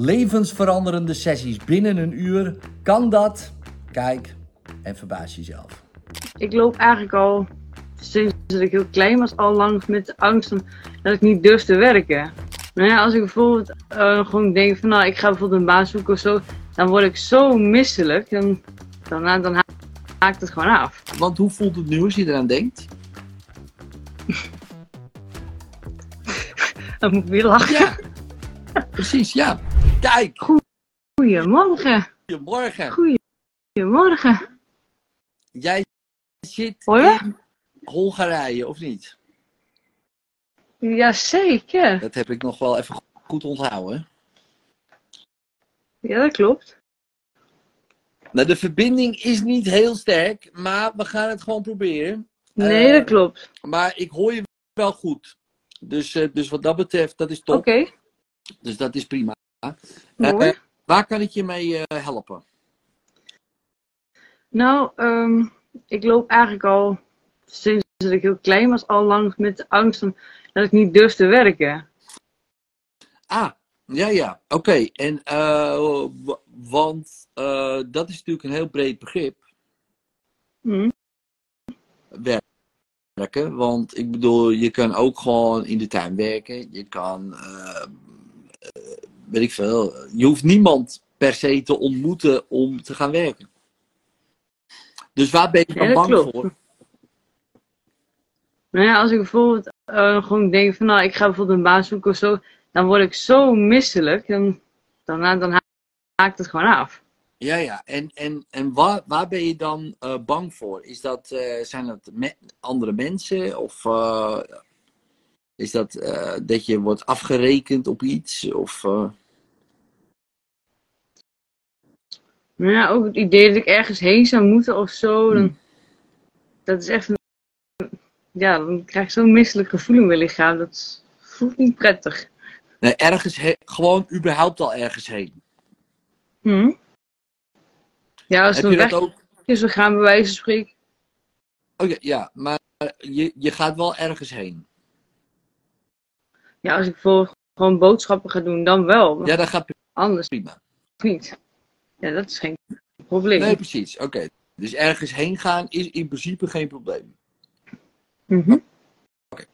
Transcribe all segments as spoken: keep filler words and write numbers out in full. levensveranderende sessies binnen een uur. Kan dat? Kijk en verbaas jezelf. Ik loop eigenlijk al sinds dat ik heel klein was al lang met de angst dat ik niet durf te werken. Nou ja, als ik bijvoorbeeld uh, gewoon denk van nou, ik ga bijvoorbeeld een baan zoeken of zo, dan word ik zo misselijk, dan, dan, dan haakt het gewoon af. Want hoe voelt het nu als je eraan denkt? Dan moet ik weer lachen. Ja. Precies, ja. Kijk. Goedemorgen. Goedemorgen. Goedemorgen. Jij zit in Hongarije, of niet? Jazeker. Dat heb ik nog wel even goed onthouden. Ja, dat klopt. Nou, de verbinding is niet heel sterk, maar we gaan het gewoon proberen. Nee, dat klopt. Uh, maar ik hoor je wel goed. Dus, uh, dus wat dat betreft, dat is top. Oké. Okay. Dus dat is prima. Mooi. Uh, waar kan ik je mee uh, helpen? Nou, um, ik loop eigenlijk al sinds dat ik heel klein was al lang met de angst dat ik niet durf te werken. Ah, ja, ja. Oké. Okay. En, uh, w- want uh, dat is natuurlijk een heel breed begrip. Mm. Werk. Werken, want ik bedoel, je kan ook gewoon in de tuin werken. Je kan, uh, uh, weet ik veel, je hoeft niemand per se te ontmoeten om te gaan werken. Dus waar ben je dan ja, bang klopt. voor? Nou ja, als ik bijvoorbeeld uh, gewoon denk van nou, ik ga bijvoorbeeld een baan zoeken of zo, dan word ik zo misselijk, dan, dan, dan haakt het gewoon af. Ja, ja. En, en, en waar, waar ben je dan uh, bang voor? Is dat, uh, zijn dat me- andere mensen? Of uh, is dat uh, dat je wordt afgerekend op iets? Of, uh... Ja, ook het idee dat ik ergens heen zou moeten of zo. Dan, hmm. Dat is echt een... Ja, dan krijg ik zo'n misselijk gevoel in mijn lichaam. Dat voelt niet prettig. Nee, ergens he- gewoon überhaupt al ergens heen. Hmm. Ja, als het een weg ook... is, we gaan bij wijze van spreken. Oké, ja, maar je, je gaat wel ergens heen. Ja, als ik voor gewoon boodschappen ga doen, dan wel. Ja, dat gaat prima. Anders prima. Niet. Ja, dat is geen probleem. Nee, precies. Oké. Okay. Dus ergens heen gaan is in principe geen probleem. Mm-hmm. Oké.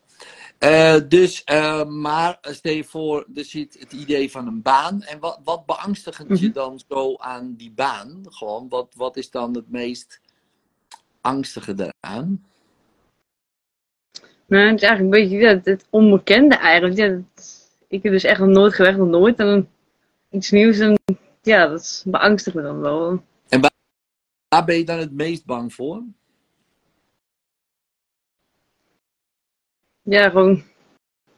Okay. Uh, dus, uh, maar stel je voor, er zit het idee van een baan. En wat, wat beangstigend mm-hmm. je dan zo aan die baan? Gewoon, wat, wat is dan het meest angstige daaraan? Nou, het is eigenlijk een beetje het, het onbekende eigenlijk. Ja, dat, ik heb dus echt nog nooit gewerkt, nog nooit. En iets nieuws, en ja, dat beangstigt me dan wel. En waar, waar ben je dan het meest bang voor? Ja, gewoon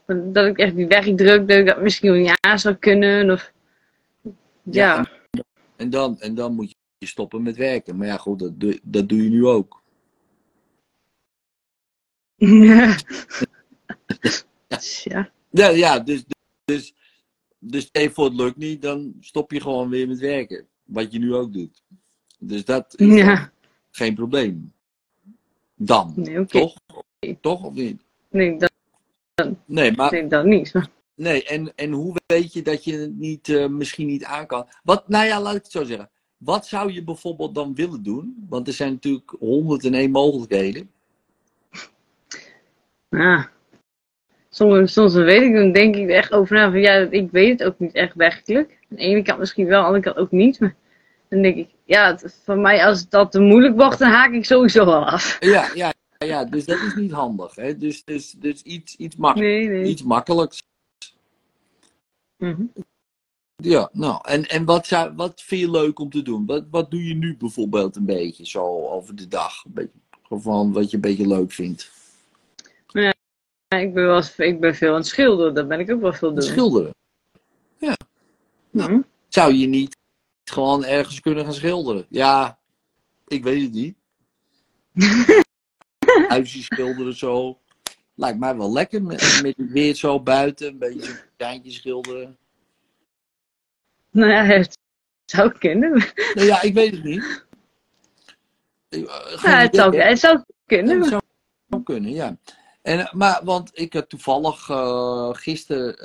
dat ik echt die wegdruk, dat ik dat misschien wel niet aan zou kunnen. Of... Ja. ja en, en, dan, en dan moet je stoppen met werken. Maar ja, goed, dat doe, dat doe je nu ook. Ja. ja. ja, ja dus, dus, dus stel je voor het lukt niet, dan stop je gewoon weer met werken. Wat je nu ook doet. Dus dat is ja. geen probleem. Dan. Nee, okay. Toch? Toch of niet? Nee, dat, dat, nee, maar, nee, dat niet. Maar. Nee, en, en hoe weet je dat je het niet, uh, misschien niet aan kan? Wat, nou ja, laat ik het zo zeggen. Wat zou je bijvoorbeeld dan willen doen? Want er zijn natuurlijk honderd en één mogelijkheden. Ja. Soms, soms weet ik, dan denk ik echt over na van ja, ik weet het ook niet echt werkelijk. Aan de ene kant misschien wel, aan de andere kant ook niet. Maar dan denk ik, ja, het, voor mij als het al te moeilijk wordt, dan haak ik sowieso wel af. Ja, ja. Ja, dus dat is niet handig. Hè? Dus, dus, dus iets, iets, mak- nee, nee. iets makkelijks. Mm-hmm. Ja, nou. En, en wat, zou, wat vind je leuk om te doen? Wat, wat doe je nu bijvoorbeeld een beetje zo over de dag? Een beetje, gewoon wat je een beetje leuk vindt. Ja, ik ben, wel, ik ben veel aan het schilderen. Dat ben ik ook wel veel doen. Schilderen? Ja. Nou, mm-hmm. Zou je niet gewoon ergens kunnen gaan schilderen? Ja, ik weet het niet. Huisjes schilderen zo. Lijkt mij wel lekker. Met, met het weer zo buiten. Een beetje een tuintje schilderen. Nou ja, het zou kunnen. Nou ja, ik weet het niet. Ja, het, zou, het zou kunnen. Het zou kunnen, ja. En, maar, want ik had toevallig uh, gisteren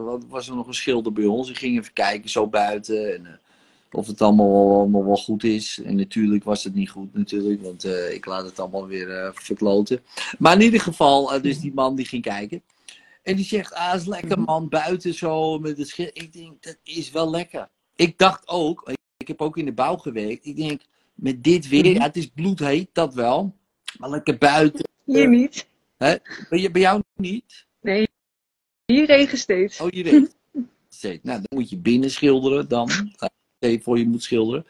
uh, was er nog een schilder bij ons. Ik ging even kijken zo buiten en, uh, of het allemaal, allemaal wel goed is. En natuurlijk was het niet goed natuurlijk, want uh, ik laat het allemaal weer uh, verkloten. Maar in ieder geval, uh, dus die man die ging kijken. En die zegt, ah, is lekker man, buiten zo met het schil. Ik denk, dat is wel lekker. Ik dacht ook, ik heb ook in de bouw gewerkt. Ik denk, met dit weer, ja, het is bloedheet, dat wel. Maar lekker buiten. Hier niet. Hè? Bij, bij jou niet? Nee, hier regen steeds. Oh, hier regen steeds. Nou, dan moet je binnen schilderen dan. Voor je moet schilderen.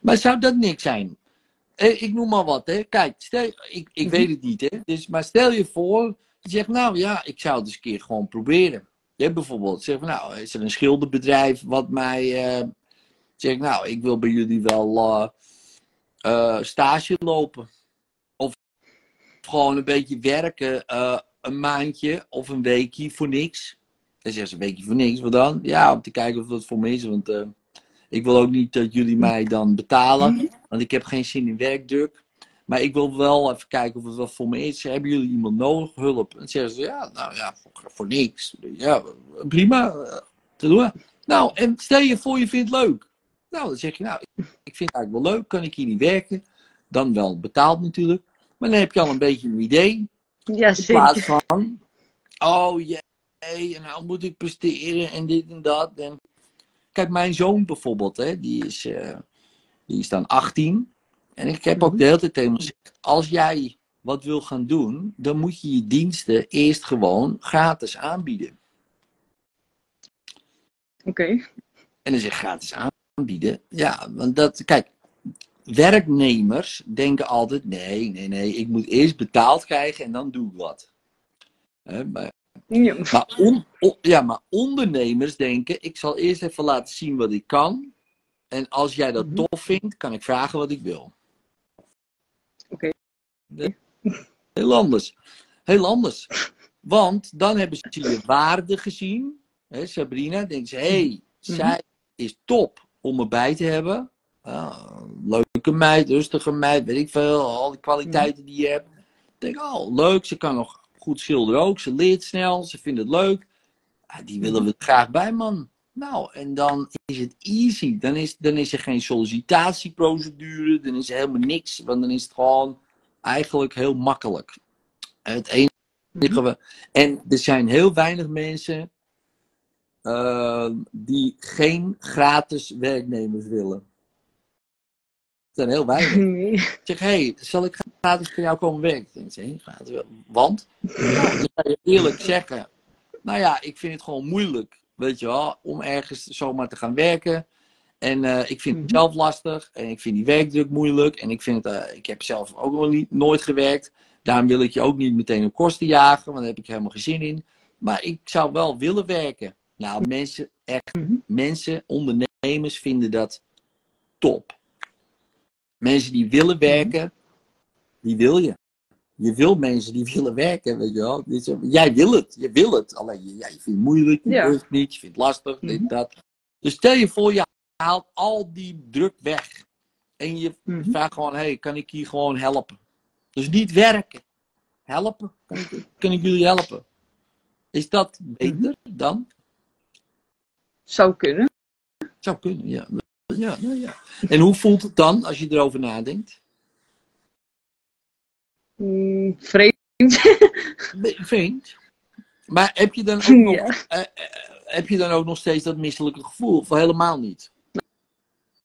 Maar zou dat niks zijn? Eh, ik noem maar wat, hè. Kijk, stel, ik, ik weet het niet, hè. Dus, maar stel je voor, je zegt, nou ja, ik zou het eens een keer gewoon proberen. Je bijvoorbeeld zegt, nou, is er een schilderbedrijf wat mij... Eh, zeg, nou, ik wil bij jullie wel uh, uh, stage lopen. Of gewoon een beetje werken, uh, een maandje of een weekje voor niks. Dan zegt ze, een weekje voor niks, wat dan? Ja, om te kijken of dat voor me is, want... Uh, Ik wil ook niet dat jullie mij dan betalen, want ik heb geen zin in werkdruk. Maar ik wil wel even kijken of het wat voor me is. Hebben jullie iemand nodig, hulp? En zeggen ze, ja, nou ja, voor, voor niks. Ja, prima, te doen. Nou, en stel je voor, je vindt het leuk. Nou, dan zeg je, nou, ik vind het eigenlijk wel leuk, kan ik hier niet werken? Dan wel betaald natuurlijk. Maar dan heb je al een beetje een idee. Ja, zeker. In plaats van, oh jee, en nou moet ik presteren en dit en dat en... Kijk, mijn zoon bijvoorbeeld, hè, die, is, uh, die is dan achttien. En ik heb ook de hele tijd tegen hem gezegd, als jij wat wil gaan doen, dan moet je je diensten eerst gewoon gratis aanbieden. Oké. Okay. En dan zeg ik gratis aanbieden. Ja, want dat, kijk, werknemers denken altijd, nee, nee, nee, ik moet eerst betaald krijgen en dan doe ik wat. Hè, maar... Ja. Maar, on, on, ja, maar ondernemers denken, ik zal eerst even laten zien wat ik kan. En als jij dat mm-hmm. tof vindt, kan ik vragen wat ik wil. Oké. Okay. Heel anders. Heel anders. Want dan hebben ze je waarde gezien. Hè, Sabrina, denkt ze, hé, hey, mm-hmm. zij is top om erbij te hebben. Ah, leuke meid, rustige meid, weet ik veel. Al die kwaliteiten mm-hmm. die je hebt. Denk ik, oh, leuk, ze kan nog... goed schilderen ook, ze leert snel, ze vindt het leuk. Ah, die willen we graag bij, man. Nou, en dan is het easy. Dan is, dan is er geen sollicitatieprocedure, dan is er helemaal niks. Want dan is het gewoon eigenlijk heel makkelijk. Het enige... Mm-hmm. En er zijn heel weinig mensen uh, die geen gratis werknemers willen. Er zijn heel weinig. Nee. Ik zeg, hé, hey, zal ik gratis voor jou komen werken? Denk ze, hé, gratis wel. Want, nou, ik ga je eerlijk zeggen, nou ja, ik vind het gewoon moeilijk, weet je wel, om ergens zomaar te gaan werken. En uh, ik vind het zelf lastig, en ik vind die werkdruk moeilijk, en ik vind het, uh, ik heb zelf ook nog niet, nooit gewerkt. Daarom wil ik je ook niet meteen op kosten jagen, want daar heb ik helemaal geen zin in. Maar ik zou wel willen werken. Nou, mensen, echt, mm-hmm. mensen, ondernemers vinden dat top. Mensen die willen werken, die wil je. Je wil mensen die willen werken, weet je wel. Jij wil het, je wil het. Alleen, ja, je vindt het moeilijk, je durft het niet, je vindt het lastig, dit, mm-hmm. dat. Dus stel je voor, je haalt al die druk weg. En je mm-hmm. vraagt gewoon, hé, hey, kan ik hier gewoon helpen? Dus niet werken. Helpen. Kan ik, kan ik jullie helpen? Is dat beter mm-hmm. dan? Zou kunnen. Zou kunnen, ja. Ja, ja, ja. En hoe voelt het dan als je erover nadenkt? Mm, vreemd. Vreemd. Maar heb je, dan ook nog, ja. uh, uh, heb je dan ook nog steeds dat misselijke gevoel? Of helemaal niet?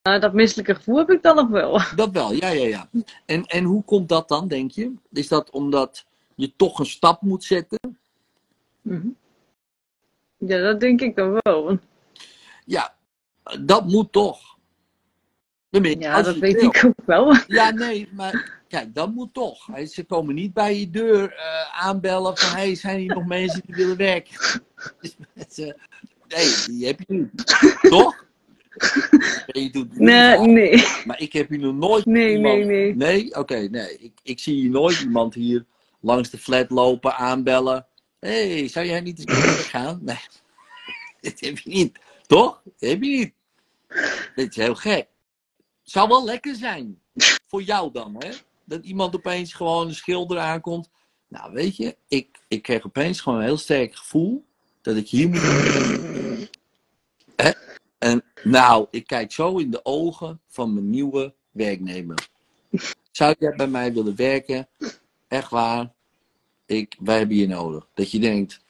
Nou, dat misselijke gevoel heb ik dan nog wel. Dat wel, ja, ja, ja. En, en hoe komt dat dan, denk je? Is dat omdat je toch een stap moet zetten? Mm-hmm. Ja, dat denk ik dan wel. Ja, dat moet toch. Tenmin, ja, dat weet wil. Ik ook wel. Ja, nee, maar kijk, dat moet toch. Ze komen niet bij je deur uh, aanbellen van, hé, hey, zijn hier nog mensen die willen werken? Dus met, uh, nee, die heb je niet. Toch? Nee, je doet nee, nee. Maar ik heb hier nog nooit nee, iemand... Nee, nee, nee. Oké, okay, nee. Ik, ik zie hier nooit iemand hier langs de flat lopen, aanbellen. Hé, hey, zou jij niet eens gaan? Nee, dit heb je niet. Toch? Dat heb je niet. Dit is heel gek. Zou wel lekker zijn. Voor jou dan, hè? Dat iemand opeens gewoon een schilder aankomt. Nou, weet je, ik, ik kreeg opeens gewoon een heel sterk gevoel dat ik hier moet... Hè? En nou, ik kijk zo in de ogen van mijn nieuwe werknemer. Zou jij bij mij willen werken? Echt waar. Ik, wij hebben je nodig. Dat je denkt...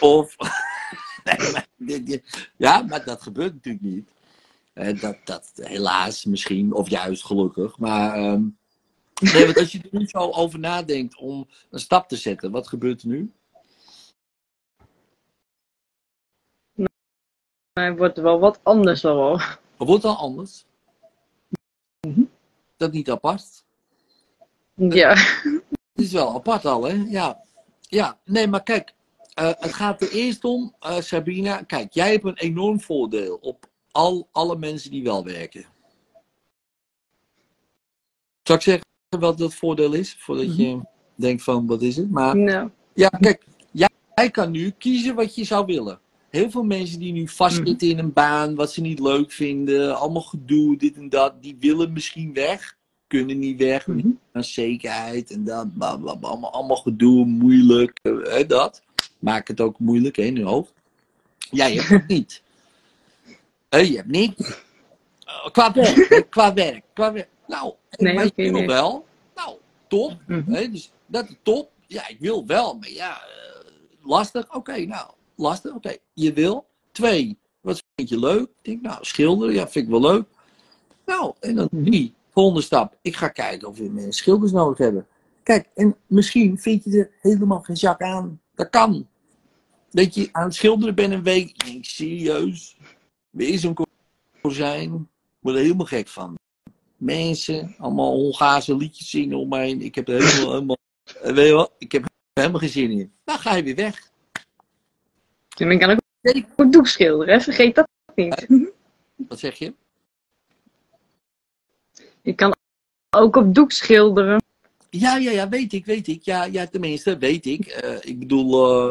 Of... Nee, maar dit, dit, ja, maar dat gebeurt natuurlijk niet. Dat, dat helaas misschien, of juist gelukkig. Maar um, nee, want als je er nu zo over nadenkt om een stap te zetten, wat gebeurt er nu? Nou, het wordt wel wat anders dan wel. Het wordt al anders? Mm-hmm. Dat niet apart? Ja. Het is wel apart al, hè? Ja. Ja, nee, maar kijk. Uh, het gaat er eerst om, uh, Sabrina. Kijk, jij hebt een enorm voordeel op al, alle mensen die wel werken. Zou ik zeggen wat dat voordeel is? Voordat mm-hmm. je denkt van, wat is het? Maar no. Ja, kijk, jij, jij kan nu kiezen wat je zou willen. Heel veel mensen die nu vastzitten mm. in een baan, wat ze niet leuk vinden, allemaal gedoe, dit en dat, die willen misschien weg. Kunnen niet weg, mm-hmm. zekerheid en dat, blablabla, allemaal, allemaal gedoe, moeilijk, hè, dat. Maak het ook moeilijk hè, in je hoofd. Jij hebt het niet. Uh, je hebt niks. Uh, qua werk, qua werk, qua werk. Nou, nee, maar ik wil nee. wel. Nou, top. Mm-hmm. Hey, dus dat is top. Ja, ik wil wel, maar ja, uh, lastig. Oké, okay, nou, lastig. Oké, okay. Je wil. Twee, wat vind je leuk? Ik denk, nou, schilderen, ja, vind ik wel leuk. Nou, en dan drie. Volgende stap. Ik ga kijken of we schilders nodig hebben. Kijk, en misschien vind je er helemaal geen zak aan. Dat kan. Dat je aan het schilderen bent een week. Ik denk, serieus. Weer zo'n kozijn. Ik word er helemaal gek van. Mensen, allemaal Hongaarse liedjes zingen om mij. Ik heb er helemaal, helemaal, weet je wat? Ik heb er helemaal geen zin in. Dan ga je weer weg. Ik kan ook een doek schilderen. Hè? Vergeet dat niet. Wat zeg je? Je kan ook op doek schilderen. Ja, ja, ja, weet ik, weet ik. Ja, ja tenminste, weet ik. Uh, ik bedoel, uh,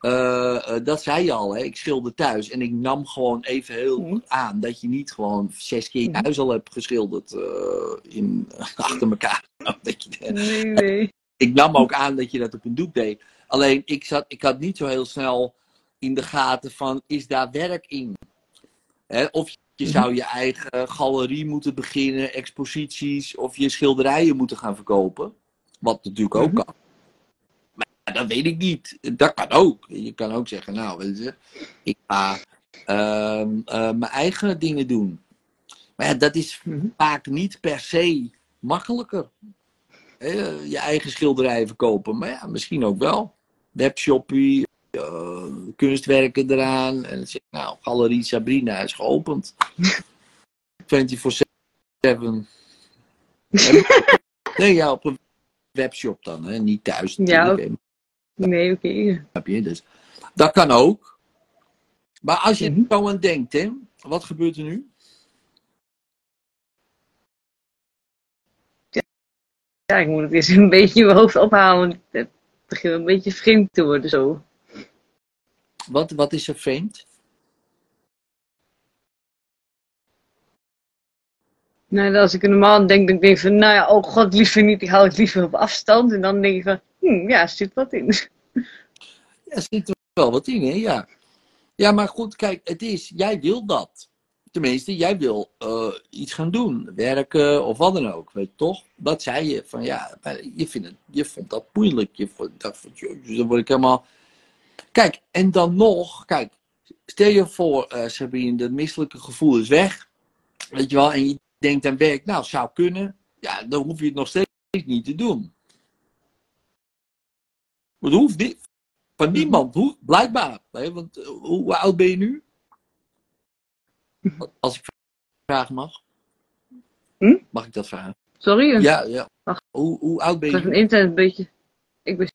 uh, uh, dat zei je al, hè. Ik schilder thuis. En ik nam gewoon even heel goed aan dat je niet gewoon zes keer je huis al hebt geschilderd uh, in, achter elkaar. Nee, nee. Ik nam ook aan dat je dat op een doek deed. Alleen, ik, zat, ik had niet zo heel snel in de gaten van, is daar werk in? Hè? Of je zou je eigen galerie moeten beginnen, exposities of je schilderijen moeten gaan verkopen. Wat natuurlijk ook kan. Maar dat weet ik niet. Dat kan ook. Je kan ook zeggen, nou weet je, ik ga uh, uh, mijn eigen dingen doen. Maar ja, dat is vaak niet per se makkelijker. Je eigen schilderijen verkopen. Maar ja, misschien ook wel. Webshoppie. Uh, kunstwerken eraan. En het zegt, nou, Galerie Sabrina is geopend. vierentwintig zeven. Nee, ja, op een webshop dan, hè? Niet thuis. Ja, okay. Nee, oké. Okay. Heb je dus. Dat kan ook. Maar als je mm-hmm. er zo aan denkt, hè, wat gebeurt er nu? Ja, ik moet het eens een beetje in mijn hoofd ophalen. Het begint een beetje vreemd te worden zo. Wat, wat is er vreemd? Nou, als ik er normaal aan denk, dan denk ik van, nou ja, oh god, liever niet, ik hou het liever op afstand. En dan denk ik van, hm, ja, zit wat in. Ja, zit er wel wat in, hè, ja. Ja, maar goed, kijk, het is, jij wil dat. Tenminste, jij wil uh, iets gaan doen, werken of wat dan ook, weet je toch? Dat zei je, van ja, je, vindt het, je vond dat moeilijk, je vond dat, dus dan word ik helemaal... Kijk, en dan nog, kijk, stel je voor, uh, Sabrina, dat misselijke gevoel is weg, weet je wel, en je denkt aan werk, nou, zou kunnen, ja, dan hoef je het nog steeds niet te doen. Maar dat hoeft niet, van niemand, hoeft, blijkbaar, hè, want uh, hoe oud ben je nu? Als ik vragen mag, hm? Mag ik dat vragen? Sorry? Ja, ja. Hoe, hoe oud ben je? Ik was een internet beetje, ik ben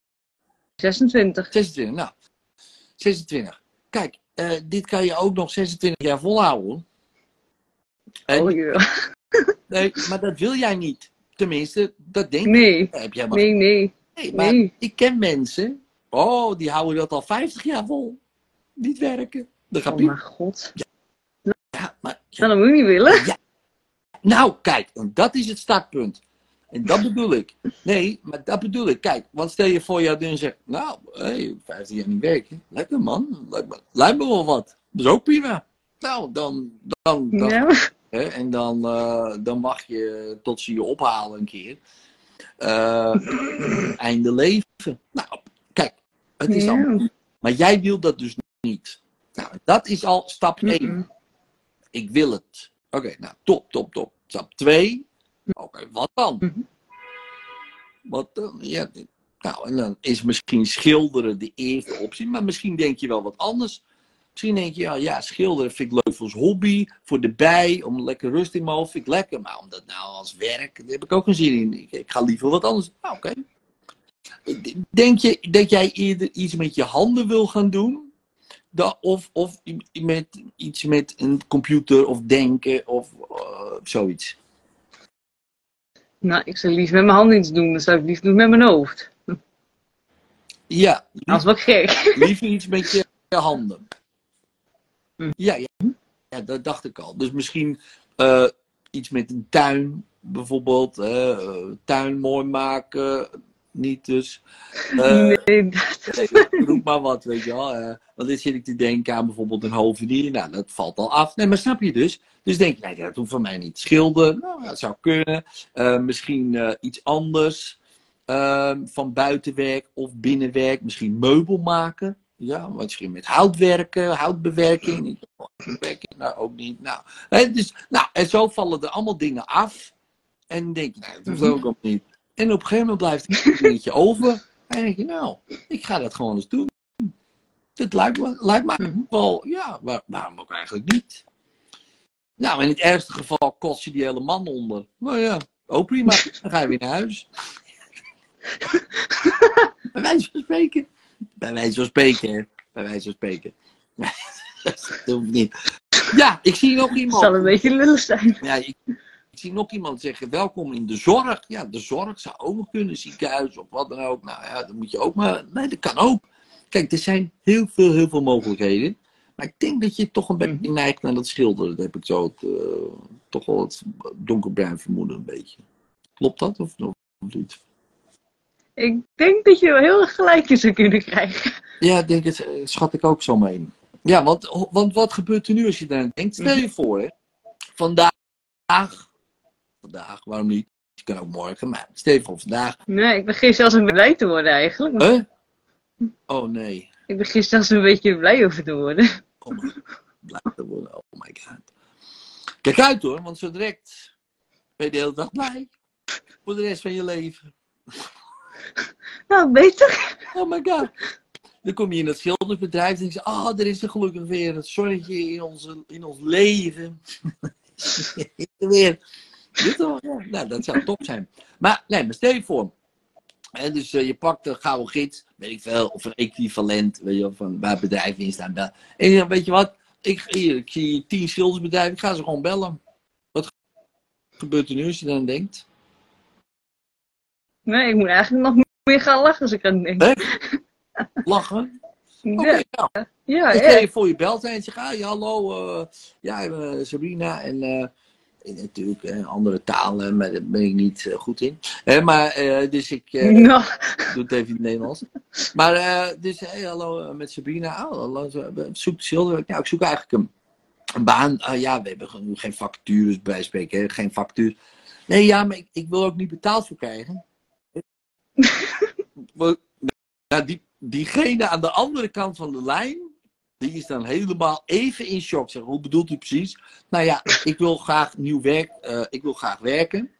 zesentwintig. zesentwintig, nou. zesentwintig. Kijk, uh, dit kan je ook nog zesentwintig jaar volhouden. En... Oh ja. Nee, maar dat wil jij niet. Tenminste, dat denk ik. Nee. Heb jij maar... nee, nee. Nee, maar nee. Ik ken mensen. Oh, die houden dat al vijftig jaar vol. Niet werken. Dat gaat oh niet. Mijn god. Ja. Ja, maar... ja. Dat moet ik niet willen. Ja. Nou, kijk, en dat is het startpunt. En dat bedoel ik. Nee, maar dat bedoel ik. Kijk, want stel je voor jou en zegt, nou, hey, vijftien jaar niet werken. Lekker man, lijkt me wel wat. Dat is ook prima. Nou, dan... dan, dan ja. hè, en dan, uh, dan mag je tot ze je ophalen een keer. Uh, einde leven. Nou, kijk, het is dan... Ja. Maar jij wil dat dus niet. Nou, dat is al stap één. Mm-hmm. Ik wil het. Oké, okay, nou, top, top, top. Stap twee. Oké, okay, wat dan? Mm-hmm. Wat dan? Ja, nou, en dan is misschien schilderen de eerste optie. Maar misschien denk je wel wat anders. Misschien denk je, ja, ja schilderen vind ik leuk als hobby. Voor de bij, om lekker rust in mijn hoofd vind ik lekker. Maar om dat nou als werk, daar heb ik ook geen zin in. Ik, ik ga liever wat anders. Nou, oké. Okay. Denk je dat jij eerder iets met je handen wil gaan doen? Dat, of of met, iets met een computer of denken of uh, zoiets? Nou, ik zou liefst met mijn handen iets doen. Dan zou ik liefst doen met mijn hoofd. Ja. Dat is wel gek. Liever iets met je, je handen. Mm. Ja, ja. Ja, dat dacht ik al. Dus misschien uh, iets met een tuin. Bijvoorbeeld. Uh, tuin mooi maken. Niet dus. Uh, nee, dat... Roep maar wat, weet je wel. Uh, want dit zit ik te denken aan bijvoorbeeld een hovenier. Nou, dat valt al af. Nee, maar snap je dus? Dus denk je, nee, dat hoeft van mij niet. Schilderen, nou, dat zou kunnen. Uh, misschien uh, iets anders. Uh, van buitenwerk of binnenwerk. Misschien meubel maken. Ja, misschien met hout werken, houtbewerking. Houtbewerking, nou ook niet. Nou, hè, dus, nou, en zo vallen er allemaal dingen af. En denk je, nou, dat hoeft ook nog niet. En op een gegeven moment blijft het een beetje over. En denk je, nou, ik ga dat gewoon eens doen. Dit lijkt me, lijkt me wel, ja, waar, waarom ook eigenlijk niet? Nou, in het ergste geval kost je die hele man onder. Nou ja, ook prima. Dan ga je weer naar huis. Bij wijze van spreken. Bij wijze van spreken, hè. Bij wijze van spreken. Dat hoeft niet. Ja, ik zie nog iemand. Het zal een beetje lullig zijn. Ja, ik... Ik zie nog iemand zeggen, welkom in de zorg. Ja, de zorg zou ook nog kunnen, ziekenhuis of wat dan ook. Nou ja, dat moet je ook maar... Nee, dat kan ook. Kijk, er zijn heel veel, heel veel mogelijkheden. Maar ik denk dat je toch een beetje neigt naar dat schilderen. Dat heb ik zo het, uh, toch wel het donkerbruin vermoeden een beetje. Klopt dat of nog niet? Ik denk dat je wel heel erg gelijk in zou kunnen krijgen. Ja, ik denk het, schat ik ook zo mee. Ja, want, want wat gebeurt er nu als je daar aan denkt? Stel je voor, hè. Vandaag... Vandaag, waarom niet? Je kan ook morgen, maar Steven, vandaag. Nee, ik begin zelfs een beetje blij te worden eigenlijk. Huh? Oh nee. Ik begin zelfs een beetje blij over te worden. Oh my, blij te worden, oh my god. Kijk uit hoor, want zo direct ben je de hele dag blij. Voor de rest van je leven. Nou, beter. Oh my god. Dan kom je in dat schildersbedrijf en denk je, oh, er is er gelukkig weer een zonnetje in, onze, in ons leven. Weer. Dit al? Ja. Nou, dat zou top zijn. Maar, nee, maar stel je voor. He, dus uh, je pakt de gouden gids, weet ik veel, of een equivalent, weet je wel, van waar bedrijven in staan. En je zegt, weet je wat, ik, hier, ik zie tien schildersbedrijven, ik ga ze gewoon bellen. Wat gebeurt er nu als je dan denkt? Nee, ik moet eigenlijk nog meer gaan lachen als ik aan denk. He? Lachen? Okay, ja, nou. ja, dus ja. Stel je voor, je belt en zegt, ah, ja, hallo, uh, ja, ik ben Sabrina en... Uh, natuurlijk, eh, andere talen, maar daar ben ik niet uh, goed in. Eh, maar, eh, dus ik eh, no. doe het even in het Nederlands. Maar, eh, dus, hey, hallo, met Sabrina. Oh, hallo, zoek schilder. Nou, ik zoek eigenlijk een, een baan. Ah, ja, we hebben geen vacatures bij spreken, hè? Geen factuur. Nee, ja, maar ik, ik wil ook niet betaald voor krijgen. Ja, die, diegene aan de andere kant van de lijn, die is dan helemaal even in shock. Zeg, hoe bedoelt u precies? Nou ja, ik wil graag nieuw werk. Uh, ik wil graag werken.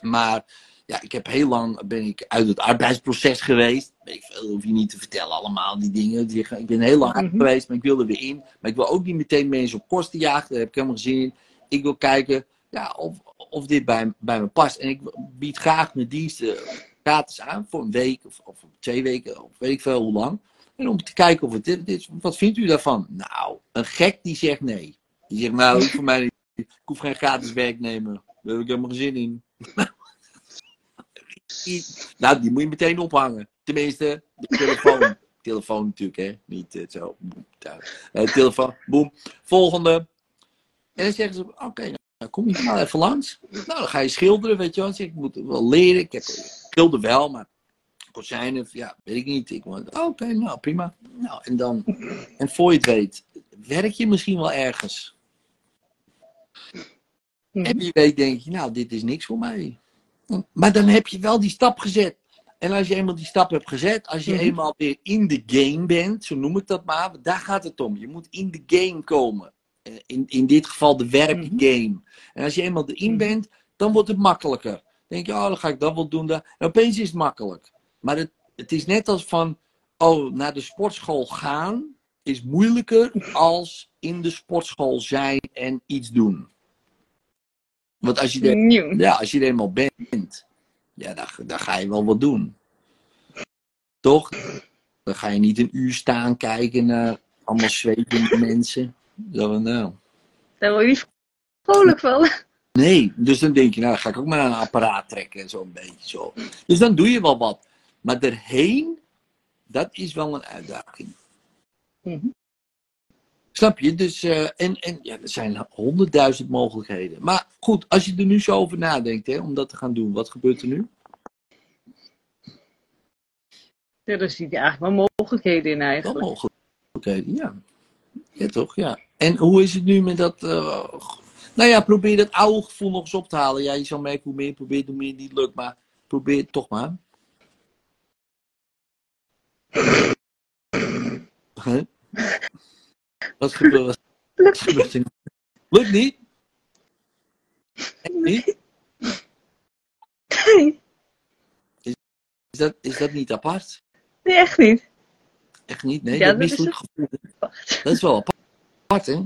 Maar ja, ik heb heel lang ben ik uit het arbeidsproces geweest. Ik hoef je niet te vertellen allemaal die dingen. Die, ik ben heel lang uit geweest, maar ik wil er weer in. Maar ik wil ook niet meteen mensen op kosten jagen. Daar heb ik helemaal geen zin in. Ik wil kijken ja, of, of dit bij, bij me past. En ik bied graag mijn diensten gratis aan. Voor een week of, of twee weken. Of weet ik veel hoe lang. En om te kijken of het dit is. Wat vindt u daarvan? Nou, een gek die zegt nee. Die zegt, nou, voor mij niet. Ik hoef geen gratis werknemer. Daar heb ik helemaal geen zin in. Nou, die moet je meteen ophangen. Tenminste, de telefoon. Telefoon natuurlijk, hè. Niet uh, zo. Boem, uh, telefoon. Boem. Volgende. En dan zeggen ze, oké, okay, Nou, kom je nou even langs? Nou, dan ga je schilderen, weet je wel. Ik moet wel leren. Ik heb, schilder wel, maar kozijnen, ja, weet ik niet. Ik moet, oh, oké, okay, nou, prima. Nou, en dan, en voor je het weet, werk je misschien wel ergens. Mm. En wie weet denk je, nou, dit is niks voor mij. Maar dan heb je wel die stap gezet. En als je eenmaal die stap hebt gezet, als je mm-hmm. eenmaal weer in de game bent, zo noem ik dat maar, daar gaat het om. Je moet in de game komen. In, in dit geval de werkgame. Mm-hmm. En als je eenmaal erin bent, dan wordt het makkelijker. Dan denk je, oh, dan ga ik dat wel doen. Dat. En opeens is het makkelijk. Maar het, het is net als van, oh, naar de sportschool gaan is moeilijker als in de sportschool zijn en iets doen. Want als je er, ja, als je er eenmaal bent, ja, dan, dan ga je wel wat doen. Toch? Dan ga je niet een uur staan kijken naar allemaal zwevende mensen. Dat nou. Daar word je niet vrolijk van. Nee, dus dan denk je, nou, dan ga ik ook maar aan een apparaat trekken en zo een beetje zo. Dus dan doe je wel wat. Maar erheen, dat is wel een uitdaging. Mm-hmm. Snap je? Dus, uh, en, en ja, er zijn honderdduizend mogelijkheden. Maar goed, als je er nu zo over nadenkt, hè, om dat te gaan doen, wat gebeurt er nu? Ja, er zitten eigenlijk wel mogelijkheden in eigenlijk. Wel mogelijkheden, ja. Ja, toch? Ja. En hoe is het nu met dat... Uh, nou ja, probeer dat oude gevoel nog eens op te halen. Ja, je zal merken hoe meer je probeert, hoe meer het niet lukt. Maar probeer het toch maar. Huh? Wat gebeurt er? Lukt niet? Echt niet? Nee. Is, is, dat, is dat niet apart? Nee, echt niet. Echt niet? Nee, ja, dat, dat is gevoel. Dat is wel apart, apart hè?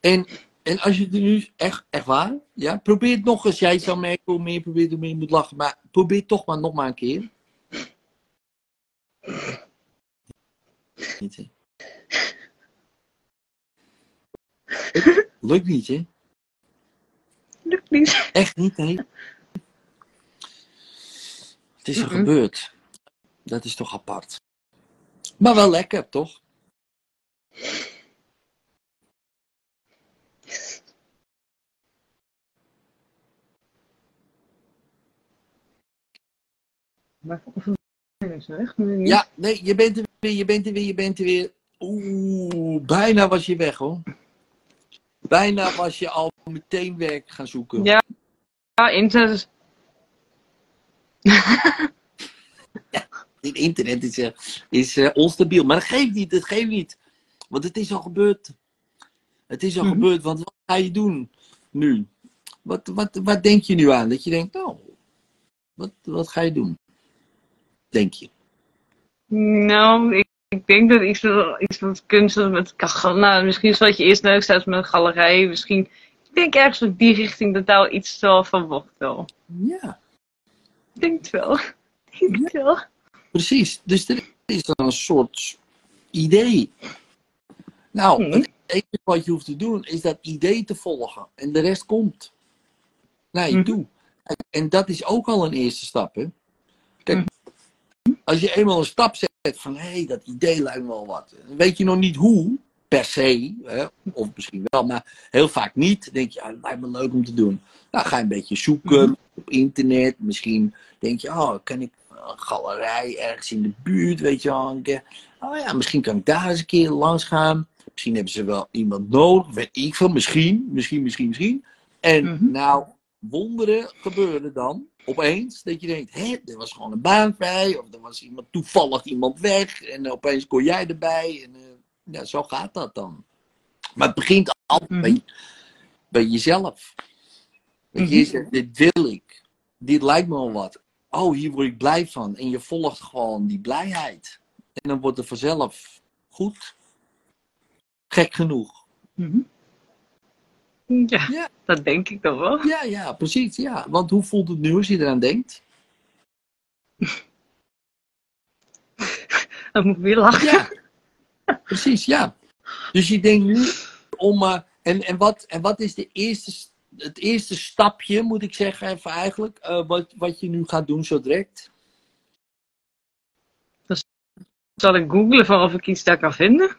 En, en als je het nu, echt, echt waar, ja, probeer het nog eens. Jij zou merken hoe meer probeert, hoe meer je moet lachen. Maar probeer toch maar nog maar een keer. Niet, hè? Lukt niet, hè? Lukt niet. Echt niet, hè? Het is er mm-hmm. gebeurd. Dat is toch apart. Maar wel lekker, toch? Maar ja, nee, je bent er weer, je bent er weer, je bent er weer. Oeh, bijna was je weg, hoor. Bijna was je al meteen werk gaan zoeken. Ja, ja internet. Ja, het internet is, uh, is uh, onstabiel. Maar dat geeft niet, dat geeft niet. Want het is al gebeurd. Het is al mm-hmm. gebeurd, want wat ga je doen nu? Wat, wat, wat denk je nu aan? Dat je denkt, nou, wat, wat ga je doen? Denk je? Nou, ik, ik denk dat iets met, iets met kunst, met kachel, nou, misschien is wat je eerst leuk staat met een galerij, misschien, ik denk ergens op die richting dat daar iets van wordt wel. Ja. Ik denk het wel. Ik denk het wel. Precies, dus er is dan een soort idee. Nou, hm. het enige wat je hoeft te doen is dat idee te volgen en de rest komt. Nee, hm. doe. En, en dat is ook al een eerste stap, hè. Kijk, hm. als je eenmaal een stap zet van, hé, hey, dat idee lijkt me wel wat. Dan weet je nog niet hoe, per se, hè, of misschien wel, maar heel vaak niet. Denk je, ah, dat lijkt me leuk om te doen. Nou, ga je een beetje zoeken mm-hmm. op internet. Misschien denk je, oh, kan ik een galerij ergens in de buurt, weet je wel. Oh ja, misschien kan ik daar eens een keer langs gaan. Misschien hebben ze wel iemand nodig, weet ik veel. Misschien, misschien, misschien, misschien. En mm-hmm. nou, wonderen gebeuren dan. Opeens, dat je denkt, hé, er was gewoon een baan vrij, of er was iemand, toevallig iemand weg, en opeens kon jij erbij. En, uh, ja, zo gaat dat dan. Maar het begint altijd mm-hmm. bij, bij jezelf. Dat mm-hmm. je zegt, dit wil ik. Dit lijkt me al wat. Oh, hier word ik blij van. En je volgt gewoon die blijheid. En dan wordt het vanzelf goed. Gek genoeg. Mm-hmm. Ja, ja, dat denk ik dan wel. Ja, ja, precies. Ja. Want hoe voelt het nu als je eraan denkt? Dan moet ik weer lachen. Ja, precies, ja. Dus je denkt nu om... Uh, en, en, wat, en wat is de eerste, het eerste stapje, moet ik zeggen, even eigenlijk, uh, wat, wat je nu gaat doen zo direct? Dan zal ik googlen van of ik iets daar kan vinden.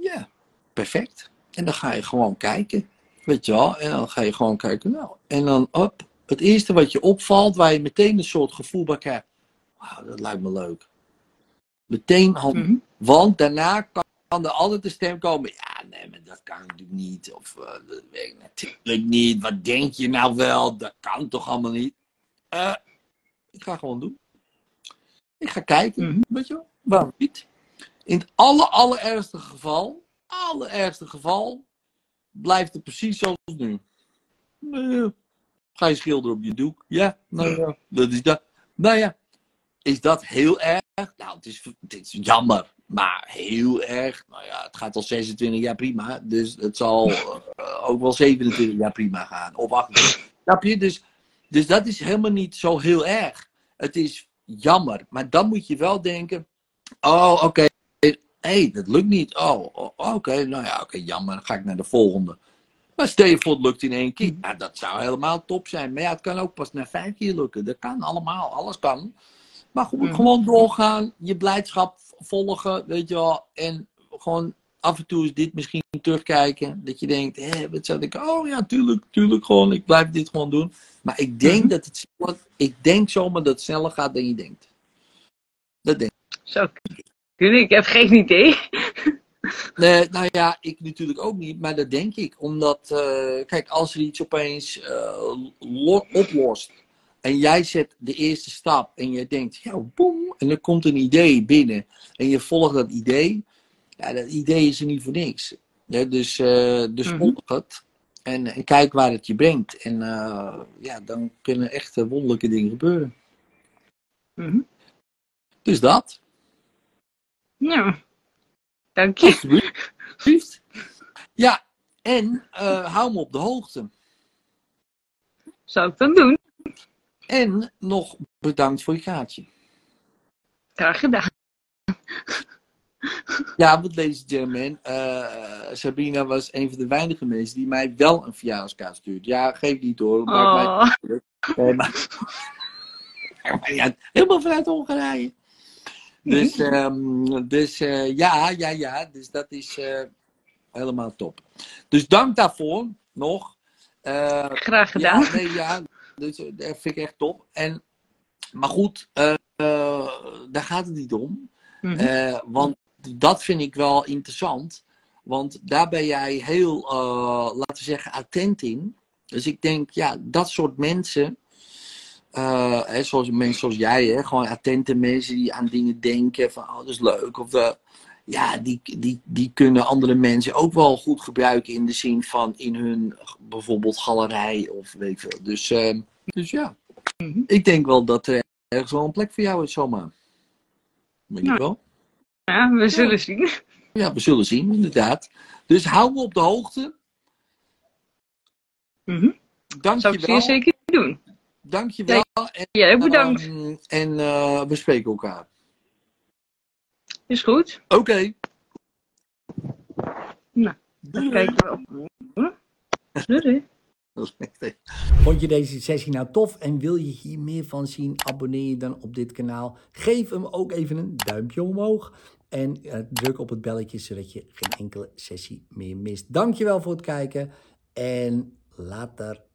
Ja, perfect. En dan ga je gewoon kijken. Weet je wel, en dan ga je gewoon kijken, nou, en dan op, het eerste wat je opvalt, waar je meteen een soort gevoel bij krijgt, wauw, dat lijkt me leuk. Meteen handen, mm-hmm. want daarna kan er altijd de stem komen, ja, nee, maar dat kan natuurlijk niet, of uh, dat weet ik natuurlijk niet, wat denk je nou wel, dat kan toch allemaal niet. Uh, ik ga gewoon doen. Ik ga kijken, mm-hmm. weet je wel, waarom niet? In het aller, allerergste geval, allerergste geval, blijft het precies zoals nu. Nee, ga je schilderen op je doek? Ja, nou ja, dat is dat. Nou ja, is dat heel erg? Nou, het is, het is jammer, maar heel erg. Nou ja, het gaat al zesentwintig jaar prima, dus het zal uh, ook wel zevenentwintig jaar prima gaan. Of achtentwintig. Snap je? Dus, dus dat is helemaal niet zo heel erg. Het is jammer, maar dan moet je wel denken, oh, oké. Okay. Hé, hey, dat lukt niet. Oh, oké. Okay. Nou ja, oké, okay, jammer. Dan ga ik naar de volgende. Maar stel je voor, het lukt in één keer. Nou, dat zou helemaal top zijn. Maar ja, het kan ook pas na vijf keer lukken. Dat kan allemaal. Alles kan. Maar goed, mm-hmm. gewoon doorgaan. Je blijdschap volgen, weet je wel. En gewoon af en toe is dit misschien terugkijken. Dat je denkt, hé, hey, wat zou ik... Oh ja, tuurlijk, tuurlijk gewoon. Ik blijf dit gewoon doen. Maar ik denk mm-hmm. dat het... Ik denk zomaar dat het sneller gaat dan je denkt. Dat denk ik. Zo. Ik heb geen idee. Nee, nou ja, ik natuurlijk ook niet, maar dat denk ik. Omdat, uh, kijk, als er iets opeens uh, oplost en jij zet de eerste stap en je denkt, ja, boem, en er komt een idee binnen en je volgt dat idee, ja, dat idee is er niet voor niks. Ja, dus uh, dus mm-hmm. volg het en, en kijk waar het je brengt. En uh, ja, dan kunnen echt uh, wonderlijke dingen gebeuren. Mm-hmm. Dus dat. Ja, dank je. Ja, en uh, hou me op de hoogte. Zou ik dan doen. En nog bedankt voor je kaartje. Graag gedaan. Ja, want ladies and gentlemen, uh, Sabrina was een van de weinige mensen die mij wel een verjaardagskaart stuurt. Ja, geef niet hoor. Oh. Nee, maar... ja, helemaal vanuit Hongarije. Dus, um, dus uh, ja, ja, ja, dus dat is uh, helemaal top. Dus dank daarvoor nog. Uh, Graag gedaan. Ja, nee, ja, dus, dat vind ik echt top. En, maar goed, uh, uh, daar gaat het niet om. Mm-hmm. Uh, want dat vind ik wel interessant. Want daar ben jij heel, uh, laten we zeggen, attent in. Dus ik denk, ja, dat soort mensen... Uh, hè, zoals mensen zoals jij, hè, gewoon attente mensen die aan dingen denken van oh dat is leuk of uh, ja die, die, die kunnen andere mensen ook wel goed gebruiken in de zin van in hun bijvoorbeeld galerij of weet ik veel. Dus, uh, dus ja, mm-hmm. ik denk wel dat er ergens wel een plek voor jou is zomaar. Weet je wel? Ja, we zullen ja. zien. Ja, we zullen zien inderdaad. Dus hou me op de hoogte. Mm-hmm. Dank je wel. Zou ik zeer zeker doen. Dankjewel. En, ja, bedankt. Um, en uh, we spreken elkaar. Is goed. Oké. Okay. Nou, dan kijken we op. Doei. Vond je deze sessie nou tof en wil je hier meer van zien? Abonneer je dan op dit kanaal. Geef hem ook even een duimpje omhoog. En uh, druk op het belletje, zodat je geen enkele sessie meer mist. Dankjewel voor het kijken. En later.